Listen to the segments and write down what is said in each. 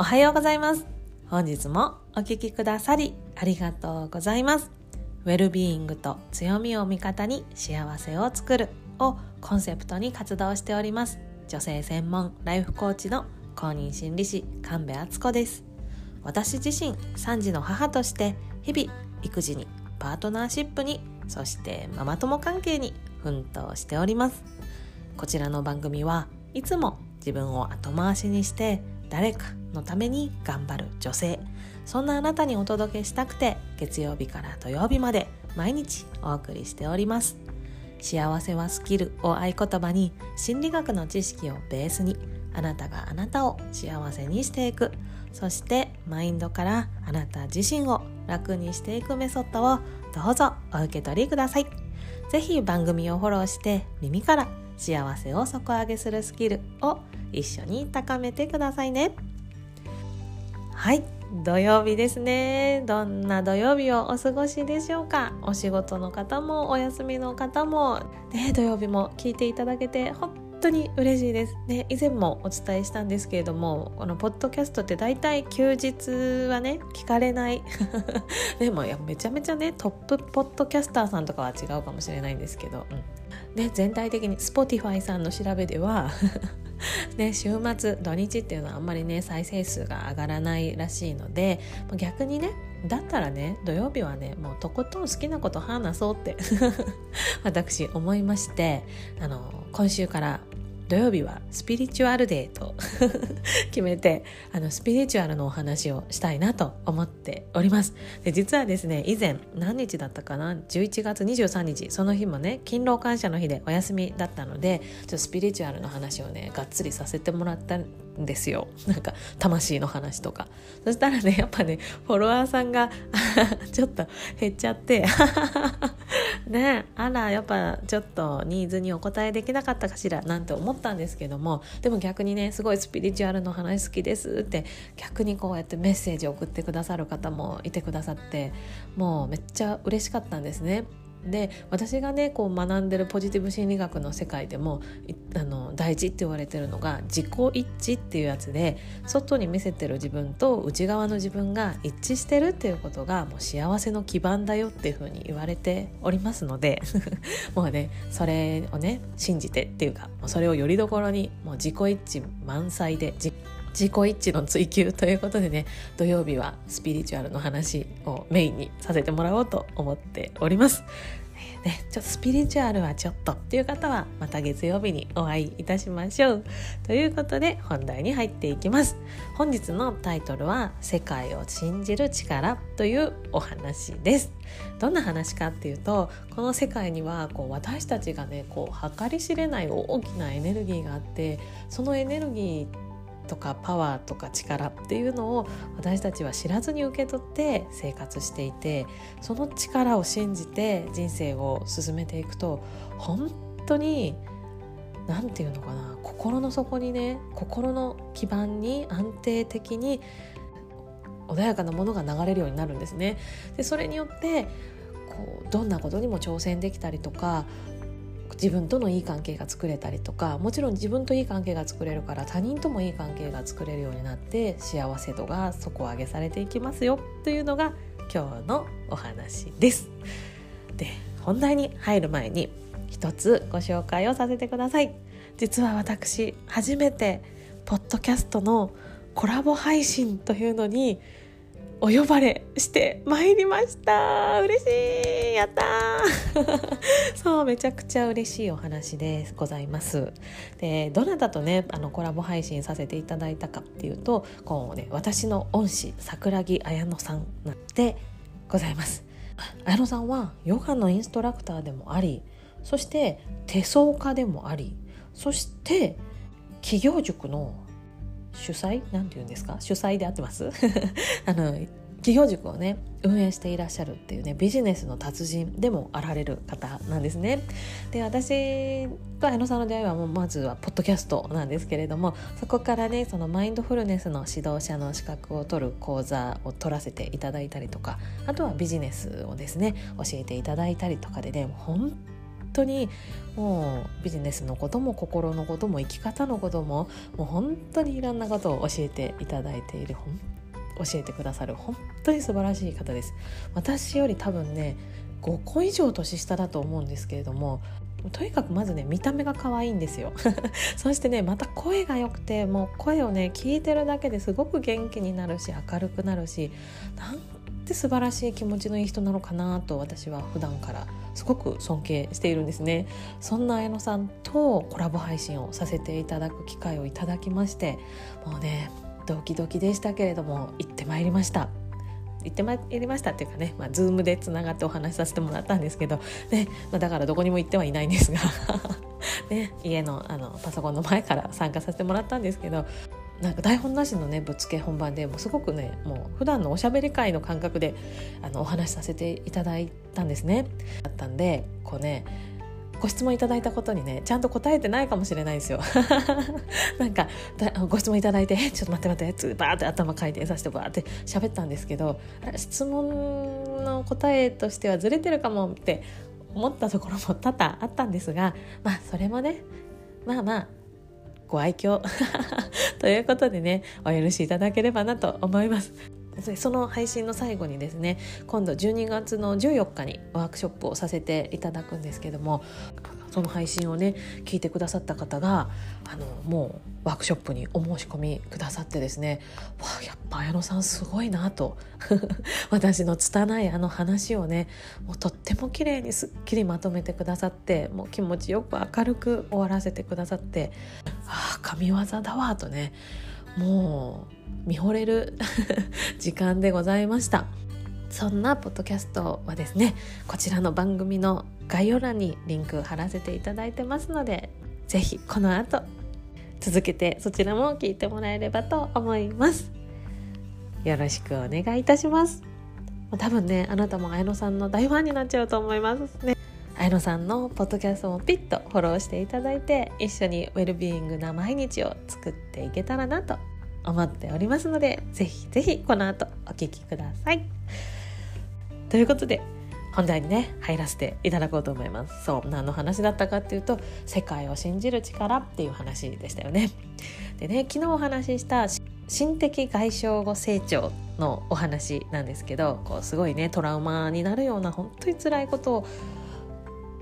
おはようございます。本日もお聞きくださりありがとうございます。ウェルビーイングと強みを味方に幸せを作るをコンセプトに活動しております、女性専門ライフコーチの公認心理師神戸敦子です。私自身3児の母として日々育児にパートナーシップにそしてママ友関係に奮闘しております。こちらの番組はいつも自分を後回しにして誰かのために頑張る女性、そんなあなたにお届けしたくて月曜日から土曜日まで毎日お送りしております。幸せはスキルを合言葉に心理学の知識をベースにあなたがあなたを幸せにしていく、そしてマインドからあなた自身を楽にしていくメソッドをどうぞお受け取りください。ぜひ番組をフォローして耳から幸せを底上げするスキルを一緒に高めてくださいね。はい、土曜日ですね。どんな土曜日をお過ごしでしょうか。お仕事の方もお休みの方も、ね、土曜日も聞いていただけて本当に嬉しいですね。以前もお伝えしたんですけれども、このポッドキャストってだいたい休日はね聞かれないでもいやめちゃめちゃねトップポッドキャスターさんとかは違うかもしれないんですけど、ね、全体的に Spotify さんの調べではね、週末土日っていうのはあんまりね再生数が上がらないらしいので、逆にねだったらね土曜日はねもうとことん好きなこと話そうって私思いまして、今週から土曜日はスピリチュアルデーと決めてスピリチュアルのお話をしたいなと思っております。で、実はですね以前何日だったかな、11月23日その日もね勤労感謝の日でお休みだったのでちょっとスピリチュアルの話をねがっつりさせてもらったんですよ。なんか魂の話とか。そしたらねやっぱねフォロワーさんがちょっと減っちゃってね、あらやっぱちょっとニーズにお答えできなかったかしらなんて思ったんですけども、でも逆にねすごいスピリチュアルの話好きですって逆にこうやってメッセージを送ってくださる方もいてくださって、もうめっちゃ嬉しかったんですね。で、私がねこう学んでるポジティブ心理学の世界でも大事って言われてるのが自己一致っていうやつで、外に見せてる自分と内側の自分が一致してるっていうことがもう幸せの基盤だよっていうふうに言われておりますのでもうねそれをね信じてっていうか、それをよりどころにもう自己一致満載で自己一致の追求ということでね、土曜日はスピリチュアルの話をメインにさせてもらおうと思っております。ね、ちょっとスピリチュアルはちょっとっていう方はまた月曜日にお会いいたしましょう。ということで本題に入っていきます。本日のタイトルは世界を信じる力というお話です。どんな話かっていうと、この世界にはこう私たちがねこう計り知れない大きなエネルギーがあって、そのエネルギーとかパワーとか力っていうのを私たちは知らずに受け取って生活していて、その力を信じて人生を進めていくと本当になんていうのかな、心の底にね、心の基盤に安定的に穏やかなものが流れるようになるんですね。で、それによってこうどんなことにも挑戦できたりとか、自分とのいい関係が作れたりとか、もちろん自分といい関係が作れるから他人ともいい関係が作れるようになって幸せ度が底上げされていきますよというのが今日のお話です。で、本題に入る前に一つご紹介をさせてください。実は私初めてポッドキャストのコラボ配信というのにお呼ばれしてまいりました。嬉しい、やったそう、めちゃくちゃ嬉しいお話でございます。で、どなたとねコラボ配信させていただいたかっていうと、こうね私の恩師桜木彩乃さんでございます。彩乃さんはヨガのインストラクターでもあり、そして手相家でもあり、そして企業塾の主催、なんて言うんですか、主催で合ってます企業塾をね運営していらっしゃるっていうね、ビジネスの達人でもあられる方なんですね。で、私と彩乃さんの出会いはもうまずはポッドキャストなんですけれども、そこからねそのマインドフルネスの指導者の資格を取る講座を取らせていただいたりとか、あとはビジネスをですね教えていただいたりとかでね、本当にもうビジネスのことも心のことも生き方のことももう本当にいろんなことを教えていただいている、教えてくださる本当に素晴らしい方です。私より多分ね5個以上年下だと思うんですけれども、とにかくまずね見た目が可愛いんですよそしてねまた声が良くて、もう声をね聞いてるだけですごく元気になるし明るくなるし、なんて素晴らしい気持ちのいい人なのかなと私は普段からすごく尊敬しているんですね。そんな綾乃さんとコラボ配信をさせていただく機会をいただきまして、もうねドキドキでしたけれども行ってまいりましたっていうかね、ズームでつながってお話しさせてもらったんですけど、ねだからどこにも行ってはいないんですが、ね、家の、パソコンの前から参加させてもらったんですけど、なんか台本なしのねぶっつけ本番でもうすごくねもう普段のおしゃべり会の感覚でお話しさせていただいたんですね。だったんでこうねご質問いただいたことにねちゃんと答えてないかもしれないですよなんかご質問いただいてちょっと待ってバーって頭回転させてバーって喋ったんですけど、質問の答えとしてはずれてるかもって思ったところも多々あったんですが、それもねご愛嬌ということでねお許しいただければなと思います。その配信の最後にですね、今度12月の14日にワークショップをさせていただくんですけども、その配信をね聞いてくださった方がもうワークショップにお申し込みくださってですね、わあやっぱ綾乃さんすごいなと私の拙い話をねもうとっても綺麗にすっきりまとめてくださって、もう気持ちよく明るく終わらせてくださって、ああ神業だわとねもう見惚れる時間でございました。そんなポッドキャストはですねこちらの番組の概要欄にリンク貼らせていただいてますので、ぜひこの後続けてそちらも聞いてもらえればと思います。よろしくお願いいたします。多分ねあなたも綾乃さんの大ファンになっちゃうと思いますね。綾乃さんのポッドキャストもピッとフォローしていただいて、一緒にウェルビーイングな毎日を作っていけたらなと思っておりますので、ぜひぜひこの後お聞きください。ということで本題にね入らせていただこうと思います。そう何の話だったかっていうと、世界を信じる力っていう話でしたよね。でね昨日お話しした心的外傷後成長のお話なんですけど、こうすごいねトラウマになるような本当に辛いことを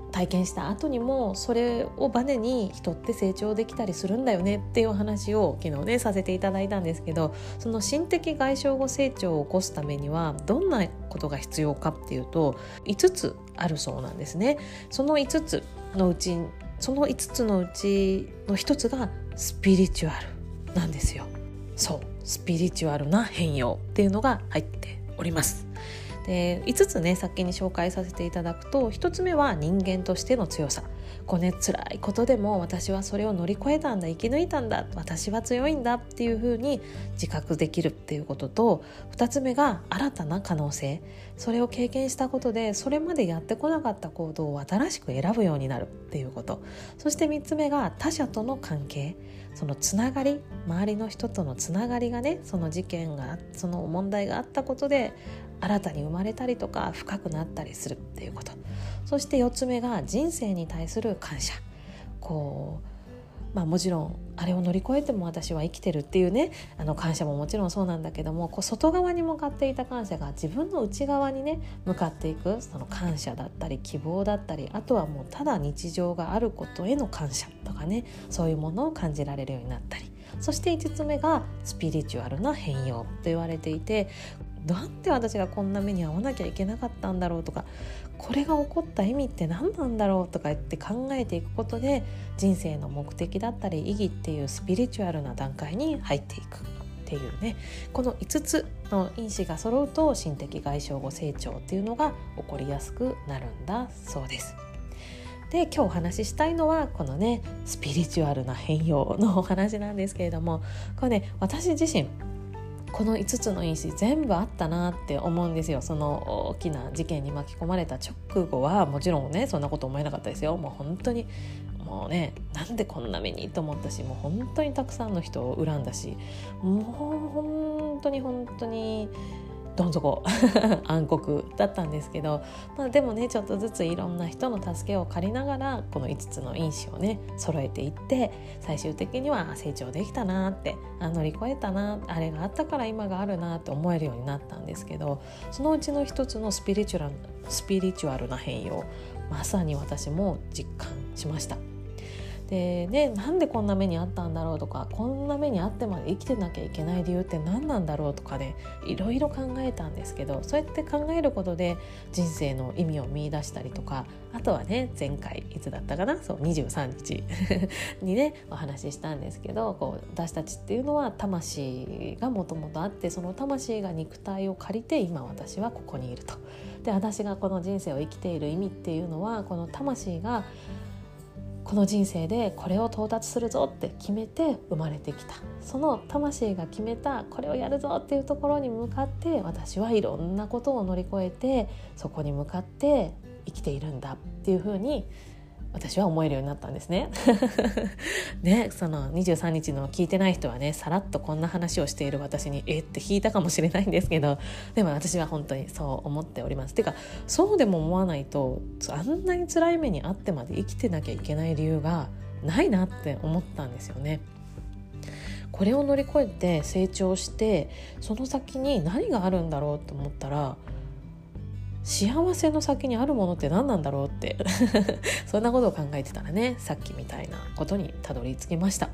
体験した後にもそれをバネに人って成長できたりするんだよねっていうお話を昨日ねさせていただいたんですけど、その心的外傷後成長を起こすためにはどんなことが必要かっていうと5つあるそうなんですね。その5つのうちの1つがスピリチュアルなんですよ。そうスピリチュアルな変容っていうのが入っております。5つね先に紹介させていただくと、1つ目は人間としての強さ。こうね辛いことでも私はそれを乗り越えたんだ、生き抜いたんだ、私は強いんだっていう風に自覚できるっていうことと、2つ目が新たな可能性。それを経験したことでそれまでやってこなかった行動を新しく選ぶようになるっていうこと。そして3つ目が他者との関係。そのつながり、周りの人とのつながりがね、その事件がその問題があったことで新たに生まれたりとか深くなったりするっていうこと。そして4つ目が人生に対する感謝。こう、もちろんあれを乗り越えても私は生きてるっていうね感謝ももちろんそうなんだけども、こう外側に向かっていた感謝が自分の内側にね向かっていく、その感謝だったり希望だったり、あとはもうただ日常があることへの感謝とかね、そういうものを感じられるようになったり。そして5つ目がスピリチュアルな変容と言われていて、なんで私がこんな目に遭わなきゃいけなかったんだろうとか、これが起こった意味って何なんだろうとか言って考えていくことで、人生の目的だったり意義っていうスピリチュアルな段階に入っていくっていうね、この5つの因子が揃うと心的外傷後成長っていうのが起こりやすくなるんだそうです。で今日お話ししたいのはこのねスピリチュアルな変容のお話なんですけれども、これね私自身この5つの因子全部あったなって思うんですよ。その大きな事件に巻き込まれた直後はもちろんねそんなこと思えなかったですよ。もう本当にもうねなんでこんな目にと思ったし、もう本当にたくさんの人を恨んだし、もう本当にどん底暗黒だったんですけど、まあ、でもねちょっとずついろんな人の助けを借りながらこの5つの因子をね揃えていって、最終的には成長できたなって乗り越えたな、あれがあったから今があるなって思えるようになったんですけど、そのうちの一つのスピリチュアルな変容、まさに私も実感しました。でね、なんでこんな目にあったんだろうとか、こんな目にあってまで生きてなきゃいけない理由って何なんだろうとかね、いろいろ考えたんですけど、そうやって考えることで人生の意味を見出したりとか、あとはね前回いつだったかな、そう23日にねお話ししたんですけど、こう私たちっていうのは魂がもともとあって、その魂が肉体を借りて今私はここにいると。で、私がこの人生を生きている意味っていうのは、この魂がこの人生でこれを到達するぞって決めて生まれてきた、その魂が決めたこれをやるぞっていうところに向かって、私はいろんなことを乗り越えてそこに向かって生きているんだっていう風に私は思えるようになったんですねね、その23日の聞いてない人はね、さらっとこんな話をしている私にって引いたかもしれないんですけど、でも私は本当にそう思っております。てかそうでも思わないと、あんなに辛い目にあってまで生きてなきゃいけない理由がないなって思ったんですよね。これを乗り越えて成長して、その先に何があるんだろうと思ったら、幸せの先にあるものって何なんだろうってそんなことを考えてたらね、さっきみたいなことにたどり着きました。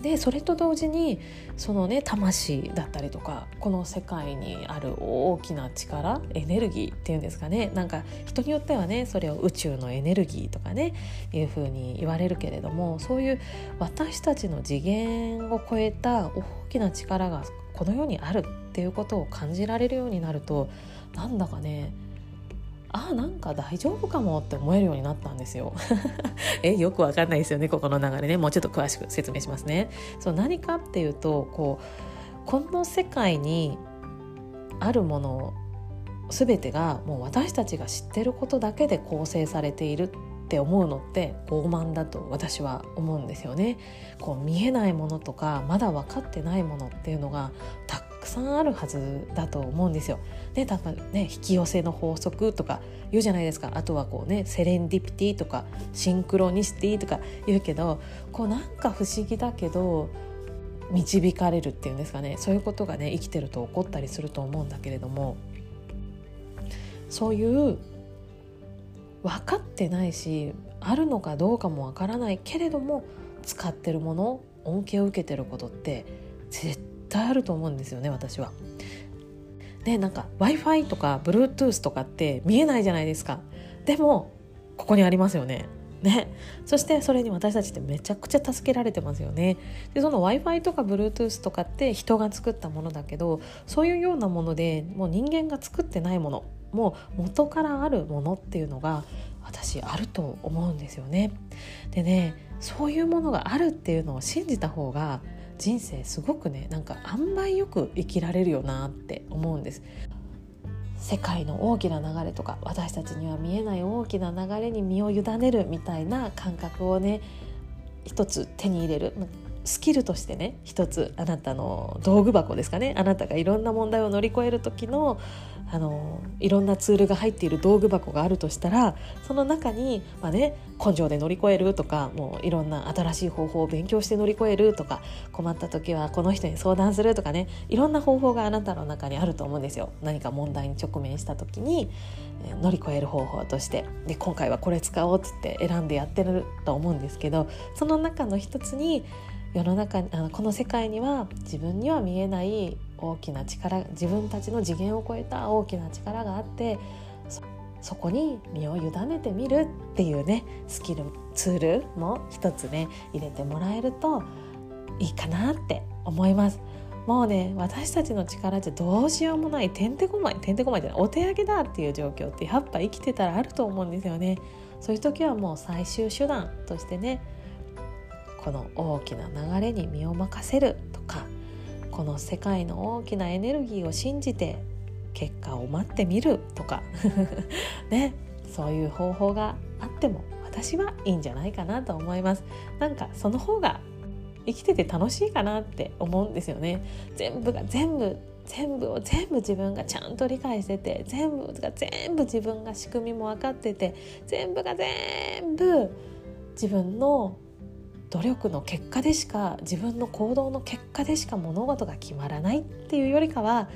で、それと同時にそのね魂だったりとか、この世界にある大きな力、エネルギーっていうんですかね、なんか人によってはねそれを宇宙のエネルギーとかねいう風に言われるけれども、そういう私たちの次元を超えた大きな力がこの世にあるっていうことを感じられるようになると、なんだかね、なんか大丈夫かもって思えるようになったんですよよくわかんないですよね、ここの流れね。もうちょっと詳しく説明しますね。そう、何かっていうと、この世界にあるもの全てがもう私たちが知ってることだけで構成されているって思うのって傲慢だと私は思うんですよね。こう見えないものとか、まだ分かってないものっていうのがたくさんあるはずだと思うんですよ。で、多分ね、引き寄せの法則とか言うじゃないですか。あとはこうね、セレンディピティとかシンクロニシティとか言うけど、こうなんか不思議だけど導かれるっていうんですかね。そういうことがね、生きてると起こったりすると思うんだけれども、そういう分かってないし、あるのかどうかも分からないけれども使ってるもの、恩恵を受けてることって絶対あると思うんですよね、私は。で、なんか Wi-Fi とか Bluetooth とかって見えないじゃないですか。でもここにありますよね。そしてそれに私たちってめちゃくちゃ助けられてますよね。で、その Wi-Fi とか Bluetooth とかって人が作ったものだけど、そういうようなものでもう人間が作ってないもの、もう元からあるものっていうのが私あると思うんですよね。でね、そういうものがあるっていうのを信じた方が人生すごくね、なんかあんまりよく生きられるよなって思うんです。世界の大きな流れとか、私たちには見えない大きな流れに身を委ねるみたいな感覚をね、一つ手に入れるスキルとしてね、一つあなたの道具箱ですかね、あなたがいろんな問題を乗り越える時のいろんなツールが入っている道具箱があるとしたら、その中に、まあね、根性で乗り越えるとか、もういろんな新しい方法を勉強して乗り越えるとか、困った時はこの人に相談するとかね、いろんな方法があなたの中にあると思うんですよ。何か問題に直面した時に乗り越える方法として、で、今回はこれ使おうって選んでやってると思うんですけど、その中の一つに、世の中にこの世界には自分には見えない大きな力、自分たちの次元を超えた大きな力があって、そこに身を委ねてみるっていうね、スキル、ツールも一つね入れてもらえるといいかなって思います。もうね、私たちの力じゃどうしようもない、てんてこまいじゃない、お手上げだっていう状況ってやっぱ生きてたらあると思うんですよね。そういう時はもう最終手段としてね、この大きな流れに身を任せるとか、この世界の大きなエネルギーを信じて結果を待ってみるとかね、そういう方法があっても私はいいんじゃないかなと思います。なんかその方が生きてて楽しいかなって思うんですよね。全部を自分がちゃんと理解してて、全部自分が仕組みも分かってて、全部自分の努力の結果でしか、自分の行動の結果でしか物事が決まらないっていうよりかは、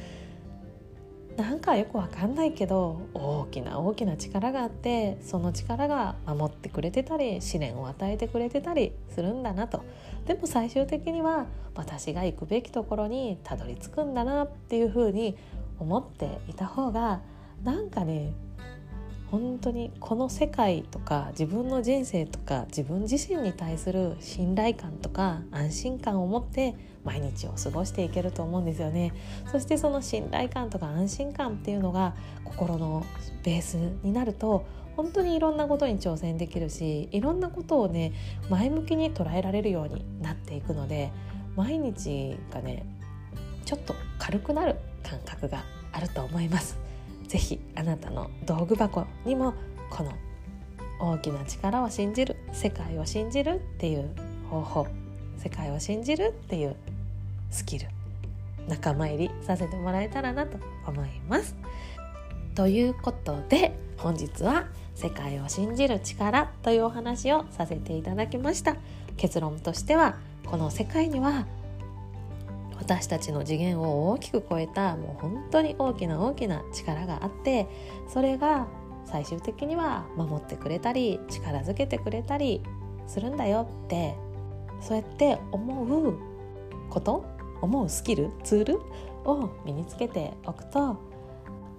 なんかよくわかんないけど大きな力があって、その力が守ってくれてたり試練を与えてくれてたりするんだなと。でも最終的には私が行くべきところにたどり着くんだなっていうふうに思っていた方が、なんかね、本当にこの世界とか自分の人生とか自分自身に対する信頼感とか安心感を持って毎日を過ごしていけると思うんですよね。そしてその信頼感とか安心感っていうのが心のベースになると、本当にいろんなことに挑戦できるし、いろんなことをね、前向きに捉えられるようになっていくので、毎日がね、ちょっと軽くなる感覚があると思います。ぜひあなたの道具箱にもこの大きな力を信じる、世界を信じるっていう方法、世界を信じるっていうスキル、仲間入りさせてもらえたらなと思います。ということで、本日は世界を信じる力というお話をさせていただきました。結論としては、この世界には私たちの次元を大きく超えた、もう本当に大きな力があって、それが最終的には守ってくれたり力づけてくれたりするんだよって、そうやって思うこと、思うスキル、ツールを身につけておくと、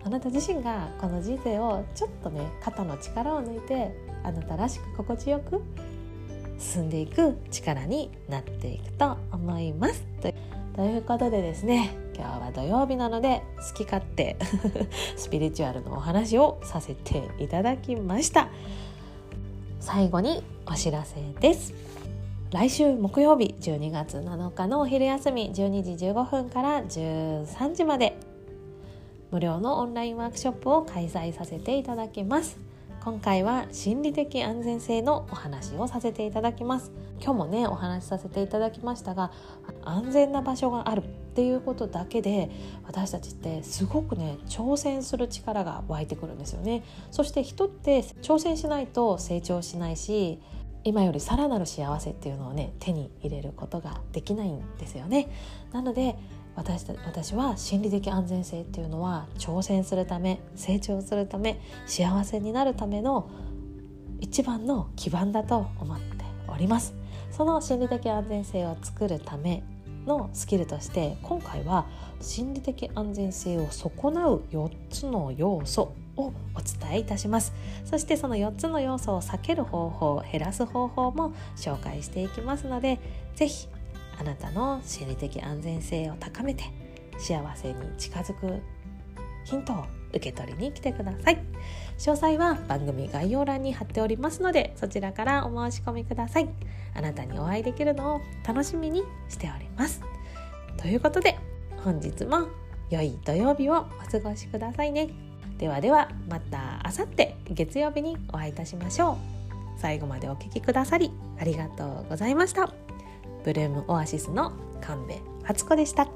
あなた自身がこの人生をちょっとね、肩の力を抜いてあなたらしく心地よく進んでいく力になっていくと思います。ということでですね、今日は土曜日なので好き勝手スピリチュアルのお話をさせていただきました。最後にお知らせです。来週木曜日12月7日のお昼休み12時15分から13時まで無料のオンラインワークショップを開催させていただきます。今回は心理的安全性のお話をさせていただきます。今日もね、お話しさせていただきましたが、安全な場所があるっていうことだけで私たちってすごくね、挑戦する力が湧いてくるんですよね。そして人って挑戦しないと成長しないし、今よりさらなる幸せっていうのをね、手に入れることができないんですよね。なので私は心理的安全性っていうのは、挑戦するため、成長するため、幸せになるための一番の基盤だと思っております。その心理的安全性を作るためのスキルとして、今回は心理的安全性を損なう4つの要素をお伝えいたします。そしてその4つの要素を避ける方法、減らす方法も紹介していきますので、ぜひあなたの心理的安全性を高めて幸せに近づくヒントを受け取りに来てください。詳細は番組概要欄に貼っておりますので、そちらからお申し込みください。あなたにお会いできるのを楽しみにしております。ということで、本日も良い土曜日をお過ごしくださいね。ではまた明後日月曜日にお会いいたしましょう。最後までお聞きくださりありがとうございました。ブルームオアシスの神戸初子でした。